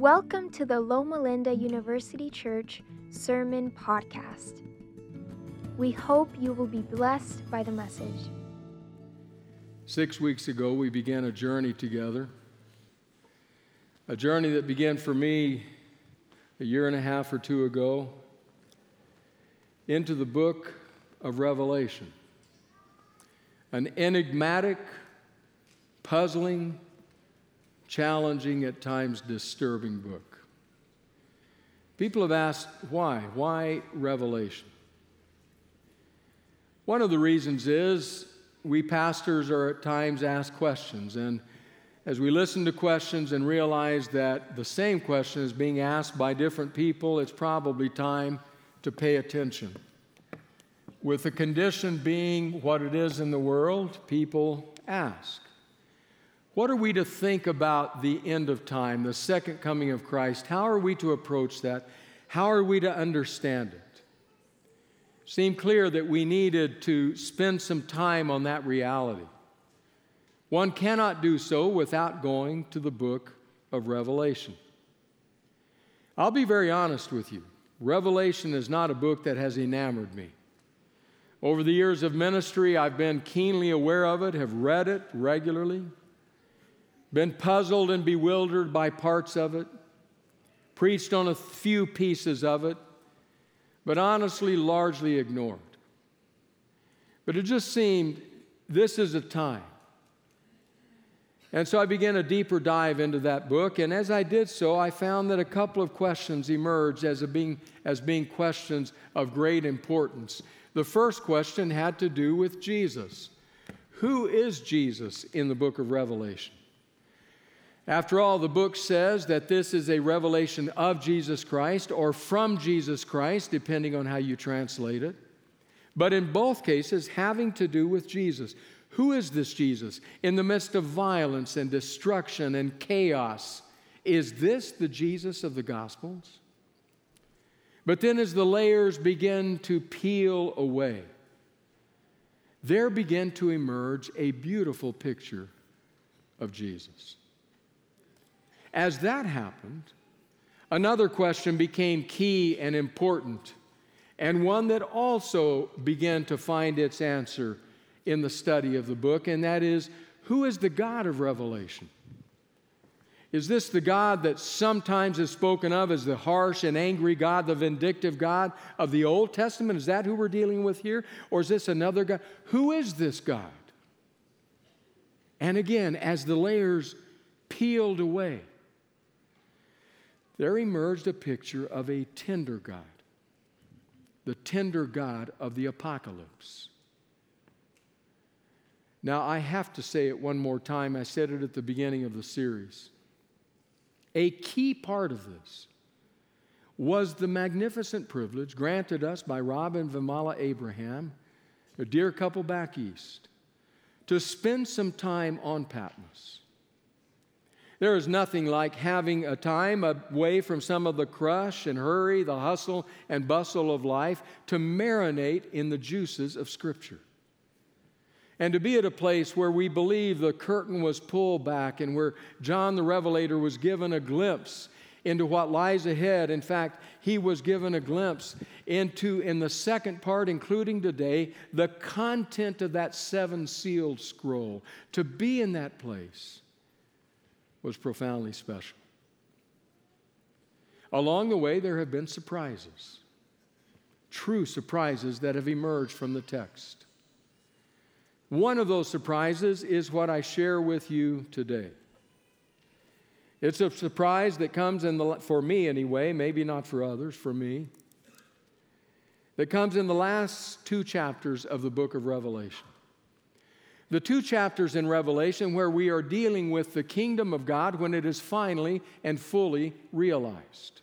Welcome to the Loma Linda University Church Sermon Podcast. We hope you will be blessed by the message. 6 weeks ago, we began a journey together, a journey that began for me a year and a half or two ago into the book of Revelation, an enigmatic, puzzling, challenging, at times disturbing book. People have asked, why? Why Revelation? One of the reasons is we pastors are at times asked questions, and as we listen to questions and realize that the same question is being asked by different people, it's probably time to pay attention. With the condition being what it is in the world, people ask, what are we to think about the end of time, the second coming of Christ? How are we to approach that? How are we to understand it? It seemed clear that we needed to spend some time on that reality. One cannot do so without going to the book of Revelation. I'll be very honest with you. Revelation is not a book that has enamored me. Over the years of ministry, I've been keenly aware of it, have read it regularly, been puzzled and bewildered by parts of it, preached on a few pieces of it, but honestly largely ignored. But it just seemed this is a time. And so I began a deeper dive into that book, and as I did so, I found that a couple of questions emerged as being questions of great importance. The first question had to do with Jesus. Who is Jesus in the book of Revelation? After all, the book says that this is a revelation of Jesus Christ or from Jesus Christ, depending on how you translate it, but in both cases having to do with Jesus. Who is this Jesus? In the midst of violence and destruction and chaos, is this the Jesus of the Gospels? But then as the layers begin to peel away, there begin to emerge a beautiful picture of Jesus. As that happened, another question became key and important, and one that also began to find its answer in the study of the book, and that is, who is the God of Revelation? Is this the God that sometimes is spoken of as the harsh and angry God, the vindictive God of the Old Testament? Is that who we're dealing with here? Or is this another God? Who is this God? And again, as the layers peeled away, there emerged a picture of a tender God, the tender God of the apocalypse. Now, I have to say it one more time. I said it at the beginning of the series. A key part of this was the magnificent privilege granted us by Robin and Vimala Abraham, a dear couple back east, to spend some time on Patmos. There is nothing like having a time away from some of the crush and hurry, the hustle and bustle of life, to marinate in the juices of Scripture. And to be at a place where we believe the curtain was pulled back and where John the Revelator was given a glimpse into what lies ahead. In fact, he was given a glimpse into, in the second part, including today, the content of that seven-sealed scroll. To be in that place was profoundly special. Along the way, there have been surprises, true surprises that have emerged from the text. One of those surprises is what I share with you today. It's a surprise that comes in the, for me anyway, maybe not for others, for me, that comes in the last two chapters of the book of Revelation. The two chapters in Revelation where we are dealing with the kingdom of God when it is finally and fully realized,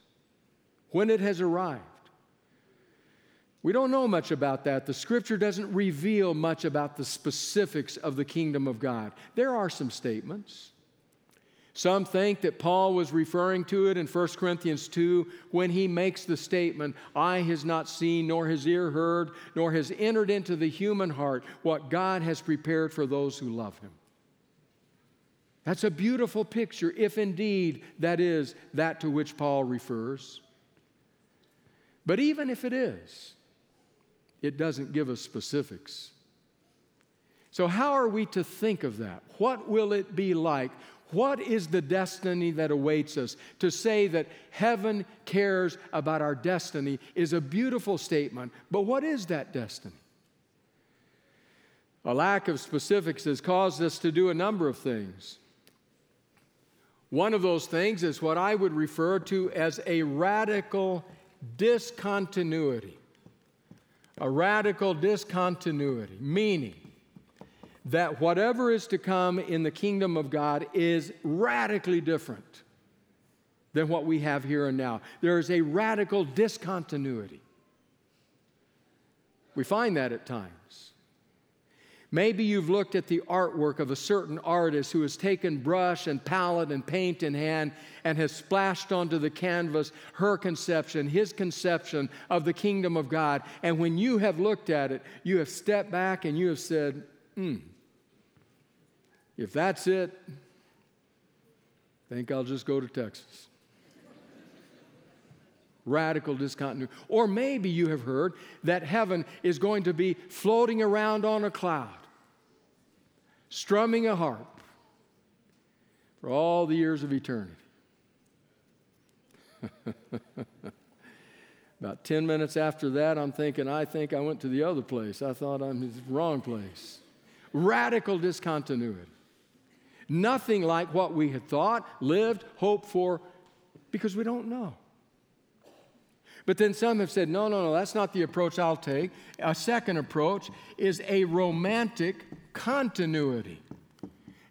when it has arrived. We don't know much about that. The Scripture doesn't reveal much about the specifics of the kingdom of God. There are some statements. Some think that Paul was referring to it in 1 Corinthians 2 when he makes the statement, eye has not seen, nor has ear heard, nor has entered into the human heart what God has prepared for those who love Him. That's a beautiful picture, if indeed that is that to which Paul refers. But even if it is, it doesn't give us specifics. So how are we to think of that? What will it be like? What is the destiny that awaits us? To say that heaven cares about our destiny is a beautiful statement, but what is that destiny? A lack of specifics has caused us to do a number of things. One of those things is what I would refer to as a radical discontinuity. A radical discontinuity, meaning that whatever is to come in the kingdom of God is radically different than what we have here and now. There is a radical discontinuity. We find that at times. Maybe you've looked at the artwork of a certain artist who has taken brush and palette and paint in hand and has splashed onto the canvas her conception, his conception of the kingdom of God. And when you have looked at it, you have stepped back and you have said, if that's it, I think I'll just go to Texas. Radical discontinuity. Or maybe you have heard that heaven is going to be floating around on a cloud, strumming a harp for all the years of eternity. About 10 minutes after that, I'm thinking, I think I went to the other place. I thought I'm in the wrong place. Radical discontinuity. Nothing like what we had thought, lived, hoped for, because we don't know. But then some have said, no, that's not the approach I'll take. A second approach is a romantic continuity.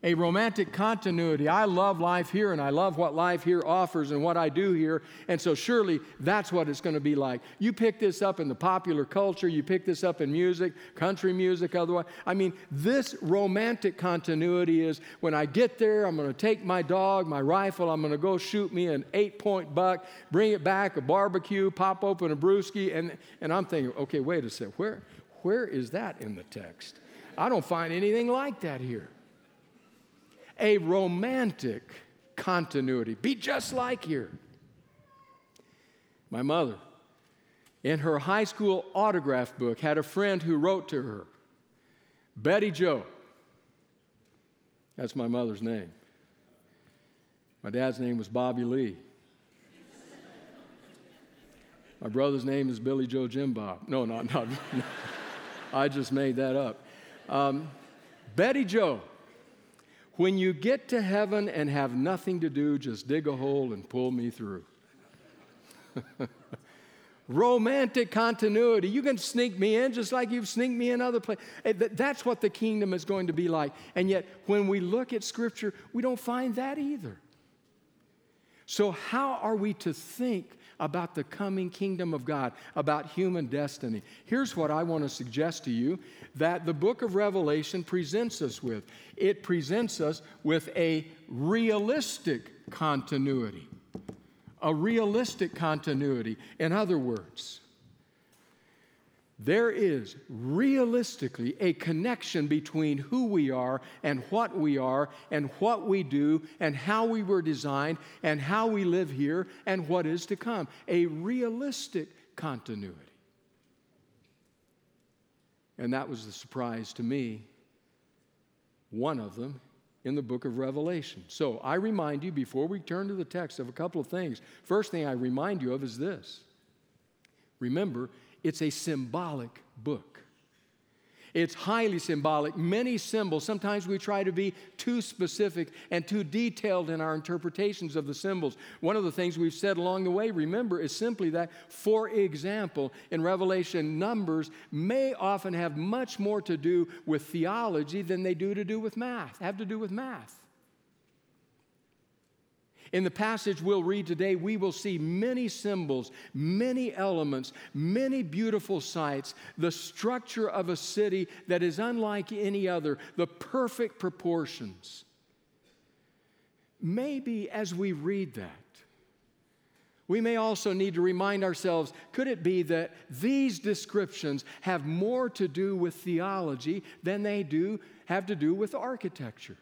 A romantic continuity. I love life here, and I love what life here offers and what I do here, and so surely that's what it's going to be like. You pick this up in the popular culture. You pick this up in music, country music, otherwise. I mean, this romantic continuity is when I get there, I'm going to take my dog, my rifle, I'm going to go shoot me an 8-point buck, bring it back, a barbecue, pop open a brewski, and I'm thinking, okay, wait a second, where is that in the text? I don't find anything like that here. A romantic continuity. Be just like here. My mother, in her high school autograph book, had a friend who wrote to her, Betty Jo. That's my mother's name. My dad's name was Bobby Lee. My brother's name is Billy Joe Jim Bob. No. I just made that up. Betty Jo. When you get to heaven and have nothing to do, just dig a hole and pull me through. Romantic continuity. You can sneak me in just like you've sneaked me in other places. That's what the kingdom is going to be like. And yet, when we look at Scripture, we don't find that either. So how are we to think about the coming kingdom of God, about human destiny? Here's what I want to suggest to you that the book of Revelation presents us with. It presents us with a realistic continuity. A realistic continuity. In other words, there is realistically a connection between who we are and what we are and what we do and how we were designed and how we live here and what is to come. A realistic continuity. And that was the surprise to me, one of them, in the book of Revelation. So I remind you, before we turn to the text, of a couple of things. First thing I remind you of is this. Remember, it's a symbolic book. It's highly symbolic, many symbols. Sometimes we try to be too specific and too detailed in our interpretations of the symbols. One of the things we've said along the way, remember, is simply that, for example, in Revelation, numbers may often have much more to do with theology than they have to do with math. In the passage we'll read today, we will see many symbols, many elements, many beautiful sights, the structure of a city that is unlike any other, the perfect proportions. Maybe as we read that, we may also need to remind ourselves, could it be that these descriptions have more to do with theology than they have to do with architecture?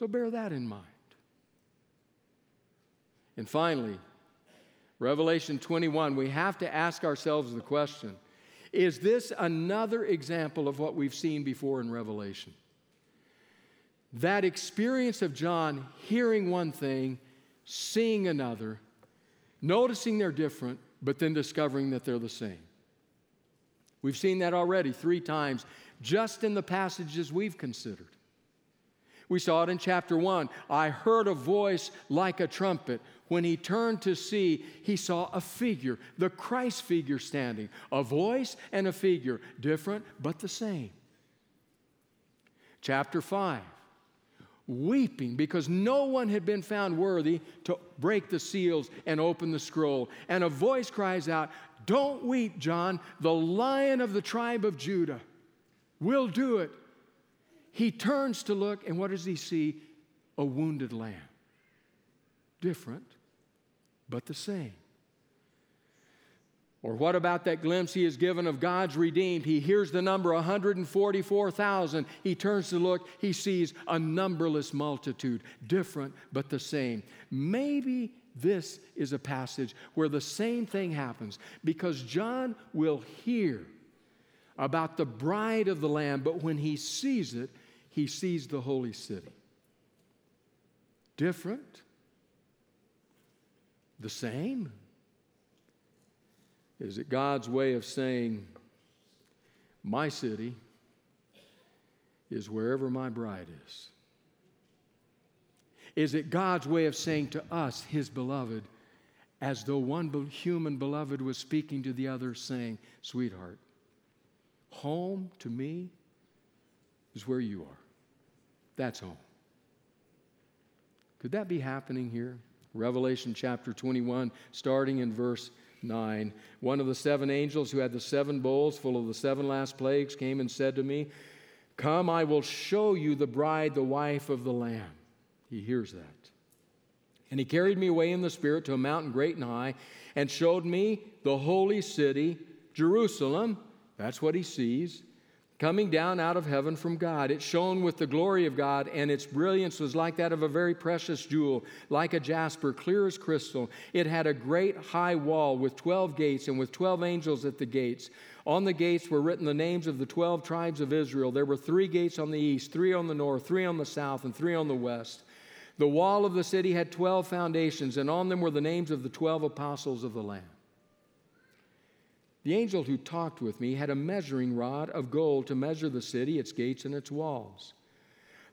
So bear that in mind. And finally, Revelation 21, we have to ask ourselves the question, is this another example of what we've seen before in Revelation? That experience of John hearing one thing, seeing another, noticing they're different, but then discovering that they're the same. We've seen that already 3 times just in the passages we've considered. We saw it in chapter 1. I heard a voice like a trumpet. When he turned to see, he saw a figure, the Christ figure standing. A voice and a figure, different but the same. Chapter 5. Weeping because no one had been found worthy to break the seals and open the scroll. And a voice cries out, "Don't weep, John. The Lion of the tribe of Judah will do it." He turns to look, and what does he see? A wounded lamb. Different, but the same. Or what about that glimpse he is given of God's redeemed? He hears the number 144,000. He turns to look. He sees a numberless multitude, different but the same. Maybe this is a passage where the same thing happens, because John will hear about the bride of the Lamb, but when he sees it, he sees the holy city. Different, the same. Is it God's way of saying, my city is wherever my bride is? Is it God's way of saying to us, his beloved, as though one human beloved was speaking to the other, saying, sweetheart, home to me is where you are. That's home. Could that be happening here? Revelation chapter 21, starting in verse 9. One of the 7 angels who had the 7 bowls full of the 7 last plagues came and said to me, "Come, I will show you the bride, the wife of the Lamb." He hears that. And he carried me away in the Spirit to a mountain great and high, and showed me the holy city, Jerusalem. That's what he sees, coming down out of heaven from God. It shone with the glory of God, and its brilliance was like that of a very precious jewel, like a jasper, clear as crystal. It had a great high wall with 12 gates, and with 12 angels at the gates. On the gates were written the names of the 12 tribes of Israel. There were 3 gates on the east, 3 on the north, 3 on the south, and 3 on the west. The wall of the city had 12 foundations, and on them were the names of the 12 apostles of the Lamb. The angel who talked with me had a measuring rod of gold to measure the city, its gates, and its walls.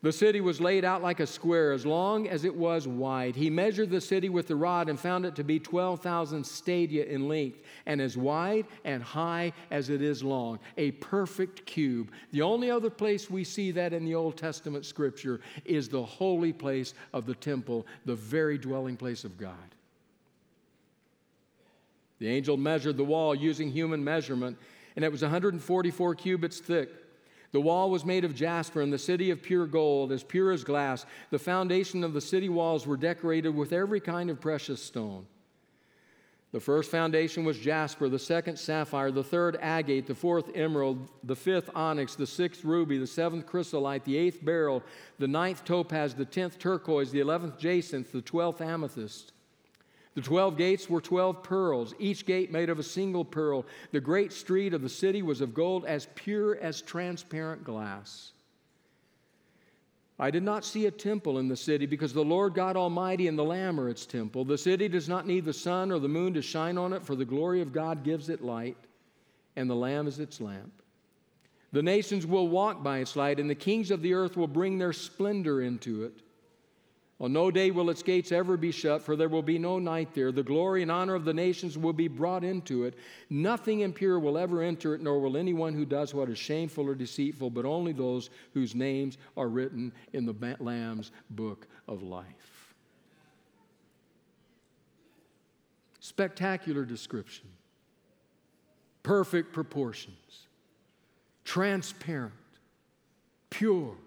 The city was laid out like a square, as long as it was wide. He measured the city with the rod and found it to be 12,000 stadia in length, and as wide and high as it is long, a perfect cube. The only other place we see that in the Old Testament scripture is the holy place of the temple, the very dwelling place of God. The angel measured the wall using human measurement, and it was 144 cubits thick. The wall was made of jasper, and the city of pure gold, as pure as glass. The foundation of the city walls were decorated with every kind of precious stone. The first foundation was jasper, the second sapphire, the third agate, the fourth emerald, the fifth onyx, the sixth ruby, the seventh chrysolite, the eighth beryl, the ninth topaz, the 10th turquoise, the 11th jacinth, the 12th amethyst. The 12 gates were 12 pearls, each gate made of a single pearl. The great street of the city was of gold as pure as transparent glass. I did not see a temple in the city, because the Lord God Almighty and the Lamb are its temple. The city does not need the sun or the moon to shine on it, for the glory of God gives it light, and the Lamb is its lamp. The nations will walk by its light, and the kings of the earth will bring their splendor into it. On no day will its gates ever be shut, for there will be no night there. The glory and honor of the nations will be brought into it. Nothing impure will ever enter it, nor will anyone who does what is shameful or deceitful, but only those whose names are written in the Lamb's book of life. Spectacular description. Perfect proportions. Transparent. Pure.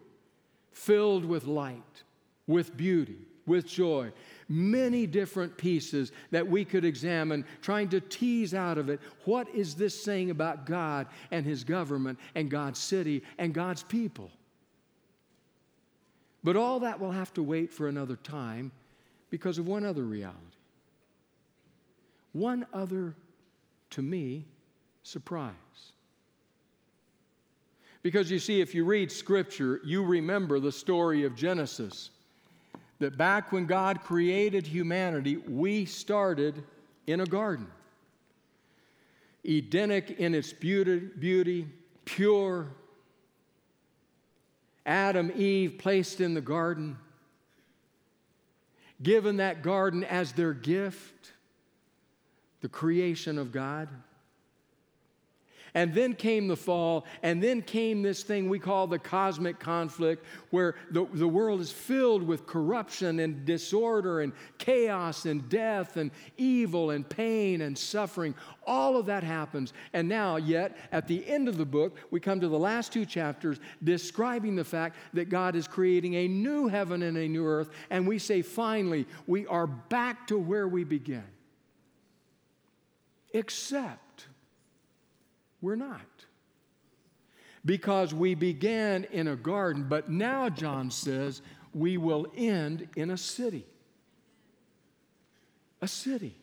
Filled with light. With beauty, with joy, many different pieces that we could examine, trying to tease out of it, what is this saying about God and his government and God's city and God's people? But all that will have to wait for another time because of one other reality. One other, to me, surprise. Because you see, if you read Scripture, you remember the story of Genesis. That back when God created humanity, we started in a garden. Edenic in its beauty, pure. Adam, Eve placed in the garden, given that garden as their gift, the creation of God. And then came the fall, and then came this thing we call the cosmic conflict, where the world is filled with corruption and disorder and chaos and death and evil and pain and suffering. All of that happens. And now, yet, at the end of the book, we come to the last two chapters describing the fact that God is creating a new heaven and a new earth, and we say, finally, we are back to where we began. Except we're not. Because we began in a garden, but now, John says, we will end in a city. A city.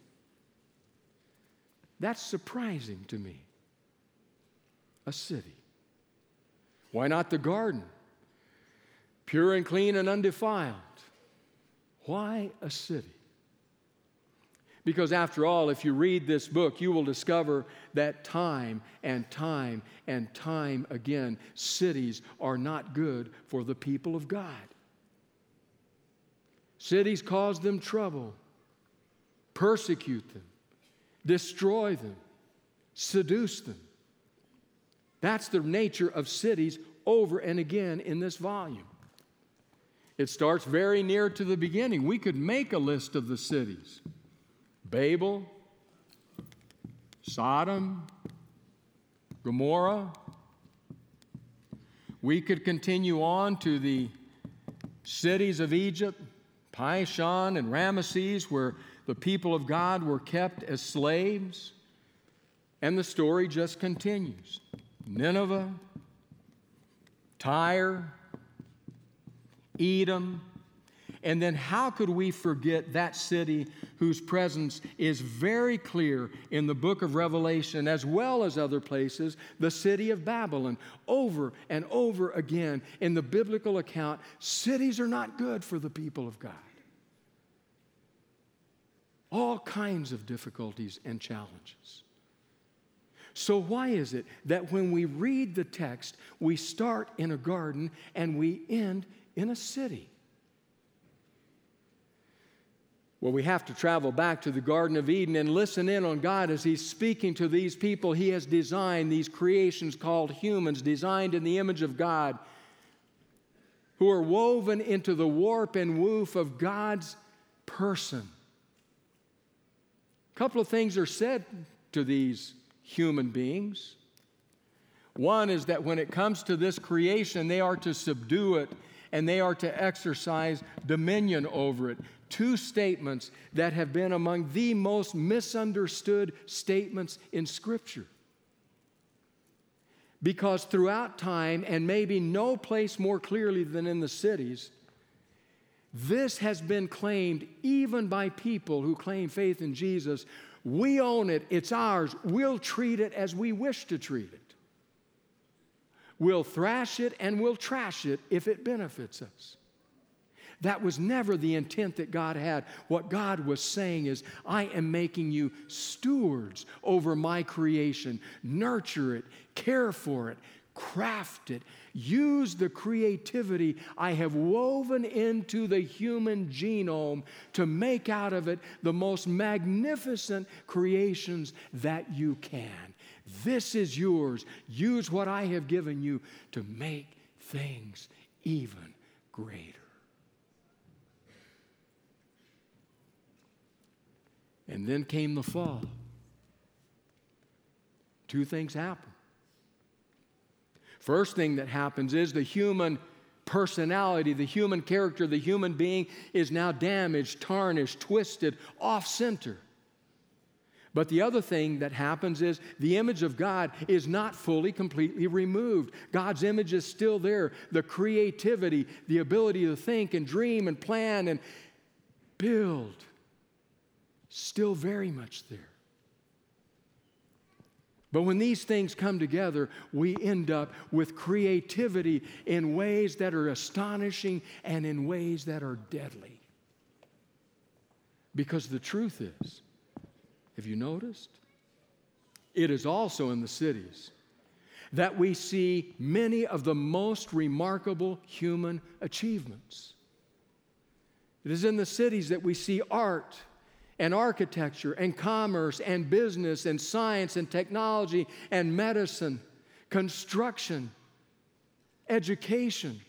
That's surprising to me. A city. Why not the garden? Pure and clean and undefiled. Why a city? Because after all, if you read this book, you will discover that time and time and time again, cities are not good for the people of God. Cities cause them trouble, persecute them, destroy them, seduce them. That's the nature of cities over and again in this volume. It starts very near to the beginning. We could make a list of the cities. Babel, Sodom, Gomorrah. We could continue on to the cities of Egypt, Pishon and Ramesses, where the people of God were kept as slaves. And the story just continues. Nineveh, Tyre, Edom. And then how could we forget that city whose presence is very clear in the book of Revelation as well as other places, the city of Babylon? Over and over again in the biblical account, cities are not good for the people of God. All kinds of difficulties and challenges. So why is it that when we read the text, we start in a garden and we end in a city? Well, we have to travel back to the Garden of Eden and listen in on God as He's speaking to these people. He has designed these creations called humans, designed in the image of God, who are woven into the warp and woof of God's person. A couple of things are said to these human beings. One is that when it comes to this creation, they are to subdue it and they are to exercise dominion over it. Two statements that have been among the most misunderstood statements in Scripture. Because throughout time, and maybe no place more clearly than in the cities, this has been claimed even by people who claim faith in Jesus. We own it, it's ours, we'll treat it as we wish to treat it. We'll thrash it and we'll trash it if it benefits us. That was never the intent that God had. What God was saying is, I am making you stewards over my creation. Nurture it, care for it, craft it. Use the creativity I have woven into the human genome to make out of it the most magnificent creations that you can. This is yours. Use what I have given you to make things even greater. And then came the fall. Two things happen. First thing that happens is the human personality, the human character, the human being is now damaged, tarnished, twisted, off-center. But the other thing that happens is the image of God is not fully, completely removed. God's image is still there. The creativity, the ability to think and dream and plan and build, still very much there. But when these things come together, we end up with creativity in ways that are astonishing and in ways that are deadly. Because the truth is, have you noticed? It is also in the cities that we see many of the most remarkable human achievements. It is in the cities that we see art and architecture and commerce and business and science and technology and medicine, construction, education.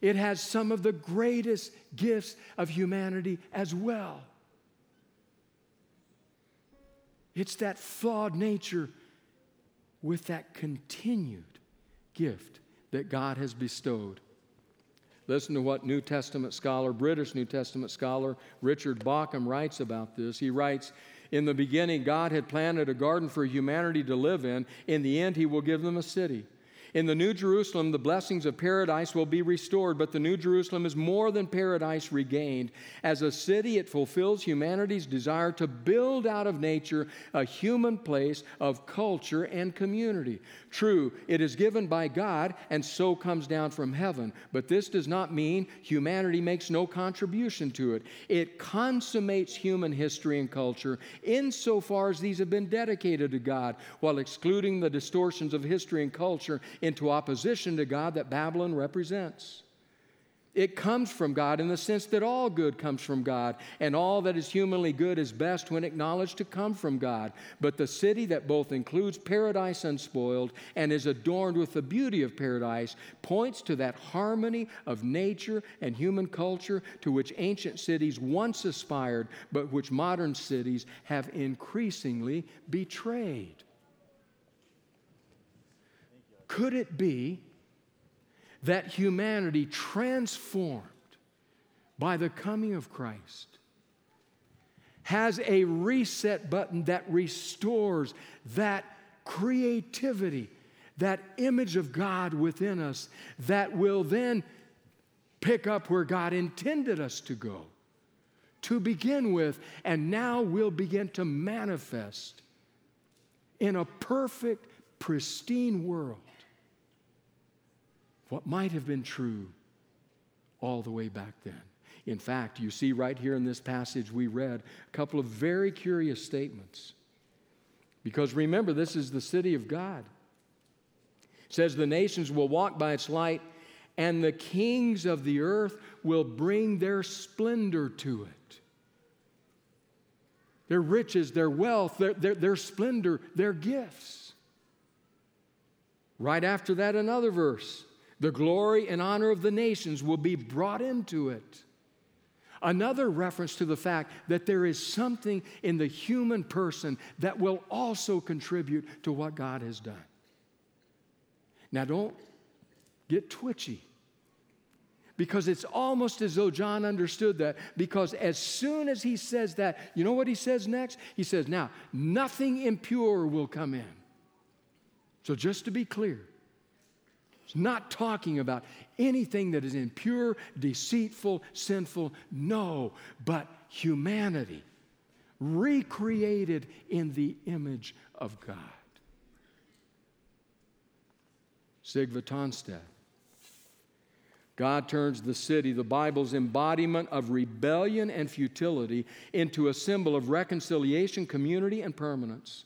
It has some of the greatest gifts of humanity as well. It's that flawed nature with that continued gift that God has bestowed. Listen to what New Testament scholar, British New Testament scholar Richard Bauckham writes about this. He writes, "In the beginning, God had planted a garden for humanity to live in. In the end, He will give them a city. In the New Jerusalem, the blessings of paradise will be restored, but the New Jerusalem is more than paradise regained. As a city, it fulfills humanity's desire to build out of nature a human place of culture and community. True, it is given by God and so comes down from heaven, but this does not mean humanity makes no contribution to it. It consummates human history and culture insofar as these have been dedicated to God, while excluding the distortions of history and culture into opposition to God that Babylon represents. It comes from God in the sense that all good comes from God, and all that is humanly good is best when acknowledged to come from God. But the city that both includes paradise unspoiled and is adorned with the beauty of paradise points to that harmony of nature and human culture to which ancient cities once aspired, but which modern cities have increasingly betrayed." Could it be that humanity, transformed by the coming of Christ, has a reset button that restores that creativity, that image of God within us, that will then pick up where God intended us to go to begin with, and now will begin to manifest in a perfect, pristine world what might have been true all the way back then? In fact, you see right here in this passage we read a couple of very curious statements. Because remember, this is the city of God. It says, "The nations will walk by its light, and the kings of the earth will bring their splendor to it." Their riches, their wealth, their splendor, their gifts. Right after that, another verse. "The glory and honor of the nations will be brought into it." Another reference to the fact that there is something in the human person that will also contribute to what God has done. Now, don't get twitchy, because it's almost as though John understood that, because as soon as he says that, you know what he says next? He says, "Now, nothing impure will come in." So just to be clear, it's not talking about anything that is impure, deceitful, sinful. No, but humanity recreated in the image of God. Sigve Tonstad. God turns the city, the Bible's embodiment of rebellion and futility, into a symbol of reconciliation, community, and permanence.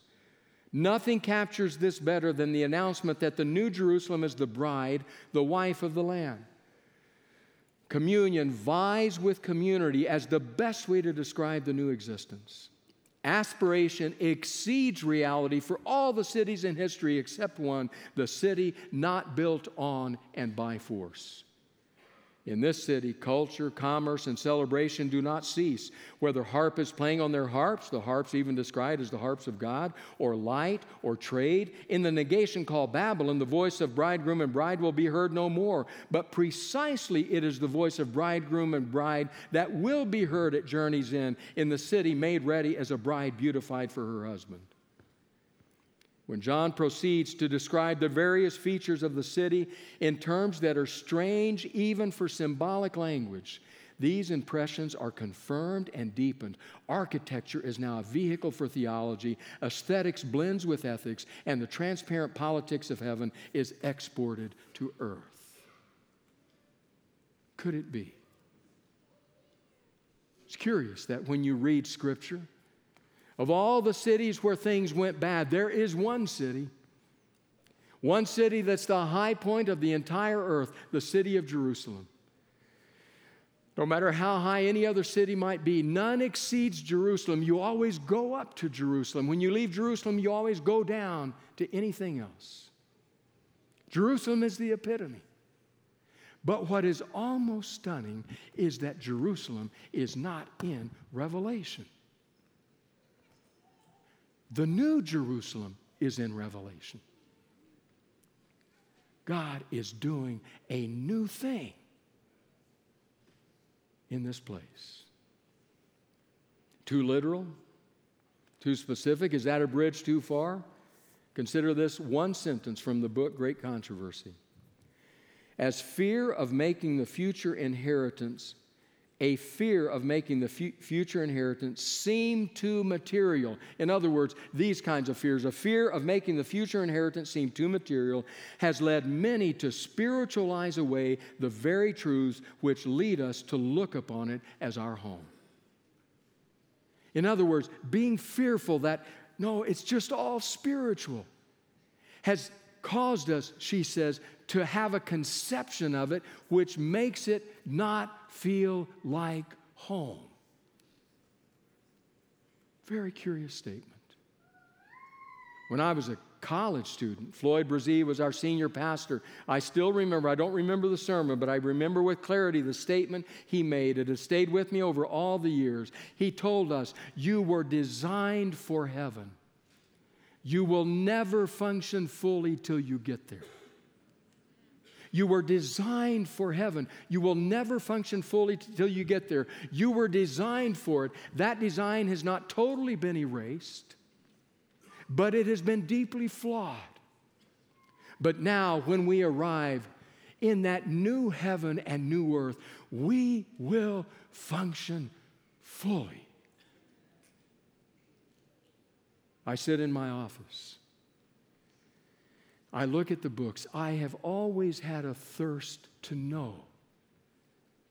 Nothing captures this better than the announcement that the New Jerusalem is the bride, the wife of the Lamb. Communion vies with community as the best way to describe the new existence. Aspiration exceeds reality for all the cities in history except one, the city not built on and by force. In this city, culture, commerce, and celebration do not cease. Whether harpists playing on their harps, the harps even described as the harps of God, or light, or trade, in the negation called Babylon, the voice of bridegroom and bride will be heard no more. But precisely it is the voice of bridegroom and bride that will be heard at journey's end, in the city made ready as a bride beautified for her husband. When John proceeds to describe the various features of the city in terms that are strange even for symbolic language, these impressions are confirmed and deepened. Architecture is now a vehicle for theology, aesthetics blends with ethics, and the transparent politics of heaven is exported to earth. Could it be? It's curious that when you read Scripture, of all the cities where things went bad, there is one city that's the high point of the entire earth, the city of Jerusalem. No matter how high any other city might be, none exceeds Jerusalem. You always go up to Jerusalem. When you leave Jerusalem, you always go down to anything else. Jerusalem is the epitome. But what is almost stunning is that Jerusalem is not in Revelation. The new Jerusalem is in Revelation. God is doing a new thing in this place. Too literal? Too specific? Is that a bridge too far? Consider this one sentence from the book Great Controversy. A fear of making the future inheritance seem too material. In other words, these kinds of fears, a fear of making the future inheritance seem too material, has led many to spiritualize away the very truths which lead us to look upon it as our home. In other words, being fearful that, no, it's just all spiritual, has caused us, she says, to have a conception of it which makes it not feel like home. Very curious statement. When I was a college student, Floyd Bresee was our senior pastor. I still remember, I don't remember the sermon, but I remember with clarity the statement he made. It has stayed with me over all the years. He told us, you were designed for heaven. You will never function fully till you get there. You were designed for heaven. You will never function fully till you get there. You were designed for it. That design has not totally been erased, but it has been deeply flawed. But now, when we arrive in that new heaven and new earth, we will function fully. I sit in my office. I look at the books. I have always had a thirst to know,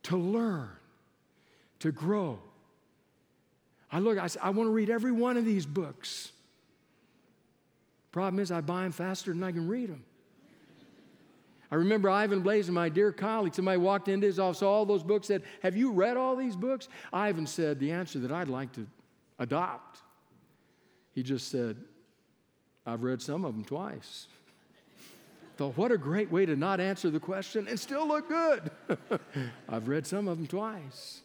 to learn, to grow. I want to read every one of these books. Problem is, I buy them faster than I can read them. I remember Ivan Blaze, my dear colleague, somebody walked into his office, saw all those books, said, have you read all these books? Ivan said the answer that I'd like to adopt. He just said, I've read some of them twice. Thought, what a great way to not answer the question and still look good. I've read some of them twice.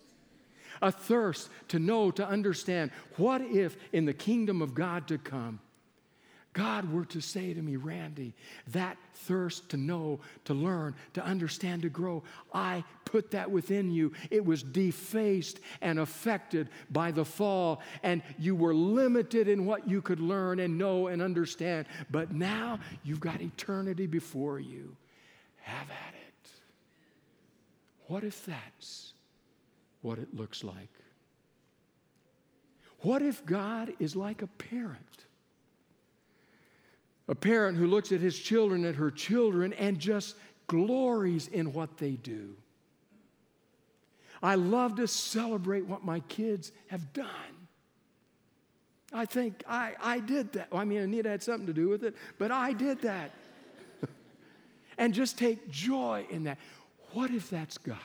A thirst to know, to understand. What if in the kingdom of God to come, God were to say to me, Randy, that thirst to know, to learn, to understand, to grow, I put that within you. It was defaced and affected by the fall, and you were limited in what you could learn and know and understand. But now you've got eternity before you. Have at it. What if that's what it looks like? What if God is like a parent? A parent who looks at his children and her children and just glories in what they do. I love to celebrate what my kids have done. I think I did that. I mean, Anita had something to do with it, but I did that. And just take joy in that. What if that's God?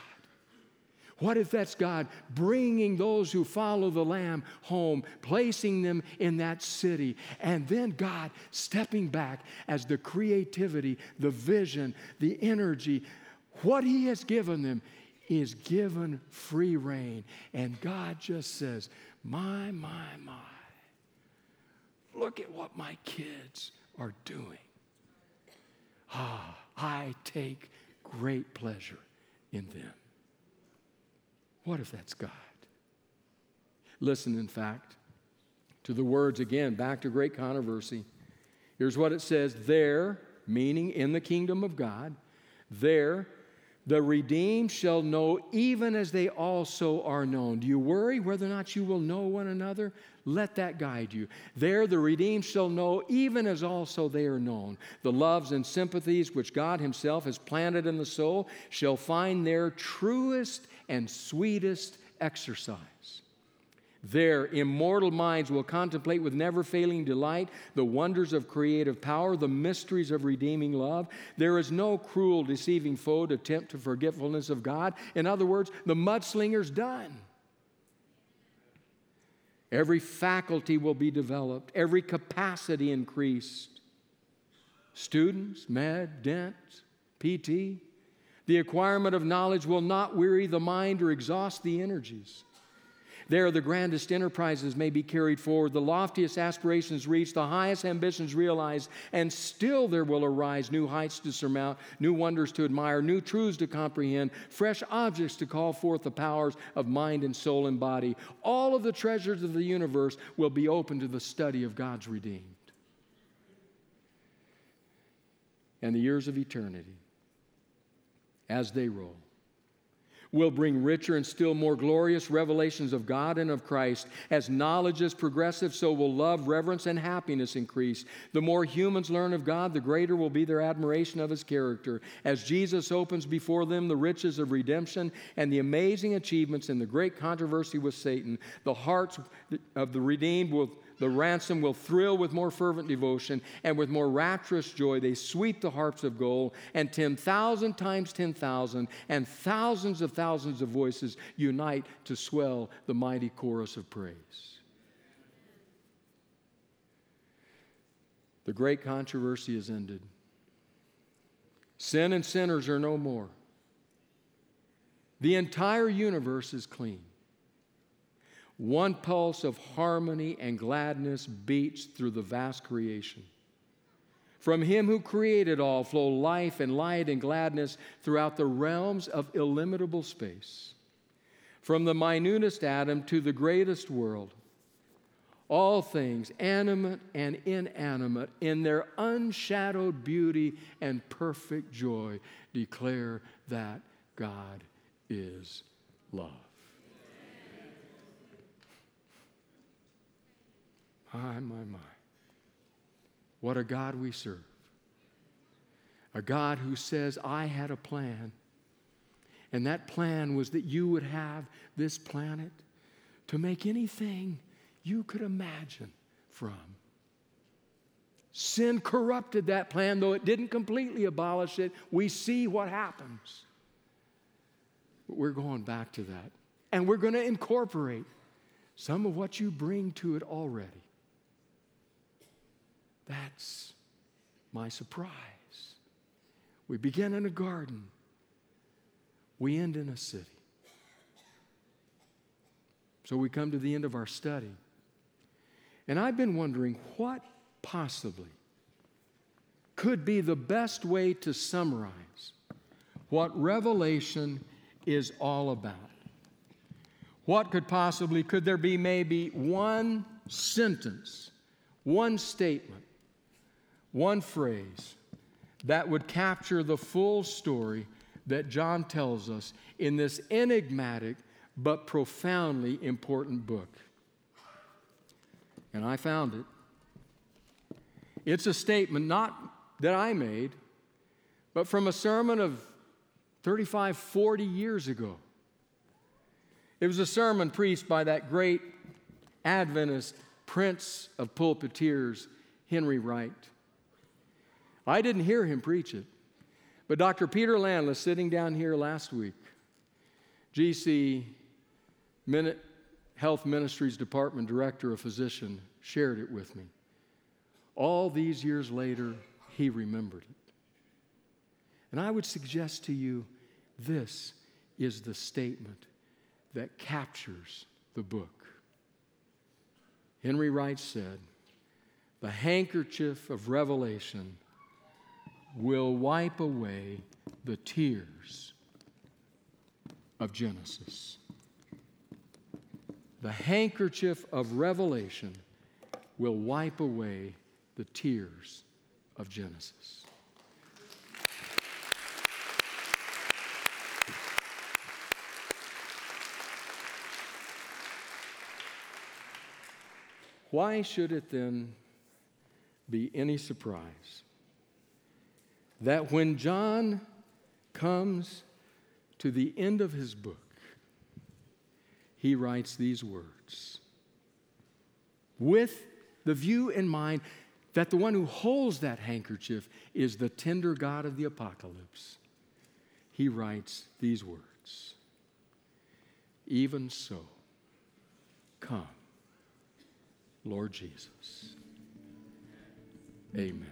What if that's God bringing those who follow the Lamb home, placing them in that city, and then God stepping back as the creativity, the vision, the energy, what He has given them is given free rein. And God just says, my, my. Look at what my kids are doing. Ah, I take great pleasure in them. What if that's God? Listen, in fact, to the words again, back to Great Controversy. Here's what it says. There, meaning in the kingdom of God, there the redeemed shall know even as they also are known. Do you worry whether or not you will know one another? Let that guide you. There the redeemed shall know even as also they are known. The loves and sympathies which God himself has planted in the soul shall find their truest and sweetest exercise. Their immortal minds will contemplate with never-failing delight the wonders of creative power, the mysteries of redeeming love. There is no cruel, deceiving foe to tempt to forgetfulness of God. In other words, the mudslinger's done. Every faculty will be developed, every capacity increased. Students, med, dent, PT. The acquirement of knowledge will not weary the mind or exhaust the energies. There the grandest enterprises may be carried forward, the loftiest aspirations reached, the highest ambitions realized, and still there will arise new heights to surmount, new wonders to admire, new truths to comprehend, fresh objects to call forth the powers of mind and soul and body. All of the treasures of the universe will be open to the study of God's redeemed. And the years of eternity, as they roll, will bring richer and still more glorious revelations of God and of Christ. As knowledge is progressive, so will love, reverence, and happiness increase. The more humans learn of God, the greater will be their admiration of his character. As Jesus opens before them the riches of redemption and the amazing achievements in the great controversy with Satan, the hearts of the redeemed will the ransom will thrill with more fervent devotion, and with more rapturous joy they sweep the harps of gold, and 10,000 times 10,000 and thousands of voices unite to swell the mighty chorus of praise. The great controversy is ended. Sin and sinners are no more. The entire universe is clean. One pulse of harmony and gladness beats through the vast creation. From him who created all flow life and light and gladness throughout the realms of illimitable space. From the minutest atom to the greatest world, all things, animate and inanimate, in their unshadowed beauty and perfect joy, declare that God is love. My. What a God we serve. A God who says, I had a plan. And that plan was that you would have this planet to make anything you could imagine from. Sin corrupted that plan, though it didn't completely abolish it. We see what happens. But we're going back to that. And we're going to incorporate some of what you bring to it already. That's my surprise. We begin in a garden. We end in a city. So we come to the end of our study. And I've been wondering what possibly could be the best way to summarize what Revelation is all about. What could possibly, could there be maybe one sentence, one statement, one phrase that would capture the full story that John tells us in this enigmatic but profoundly important book? And I found it. It's a statement not that I made, but from a sermon of 35, 40 years ago. It was a sermon preached by that great Adventist prince of pulpiteers, Henry Wright. I didn't hear him preach it, but Dr. Peter Landless, sitting down here last week, G.C. Health Ministries Department Director, a physician, shared it with me. All these years later, he remembered it. And I would suggest to you, this is the statement that captures the book. Henry Wright said, "The handkerchief of Revelation will wipe away the tears of Genesis." The handkerchief of Revelation will wipe away the tears of Genesis. Why should it then be any surprise that when John comes to the end of his book, he writes these words, with the view in mind that the one who holds that handkerchief is the tender God of the apocalypse? He writes these words, "Even so, come, Lord Jesus." Amen.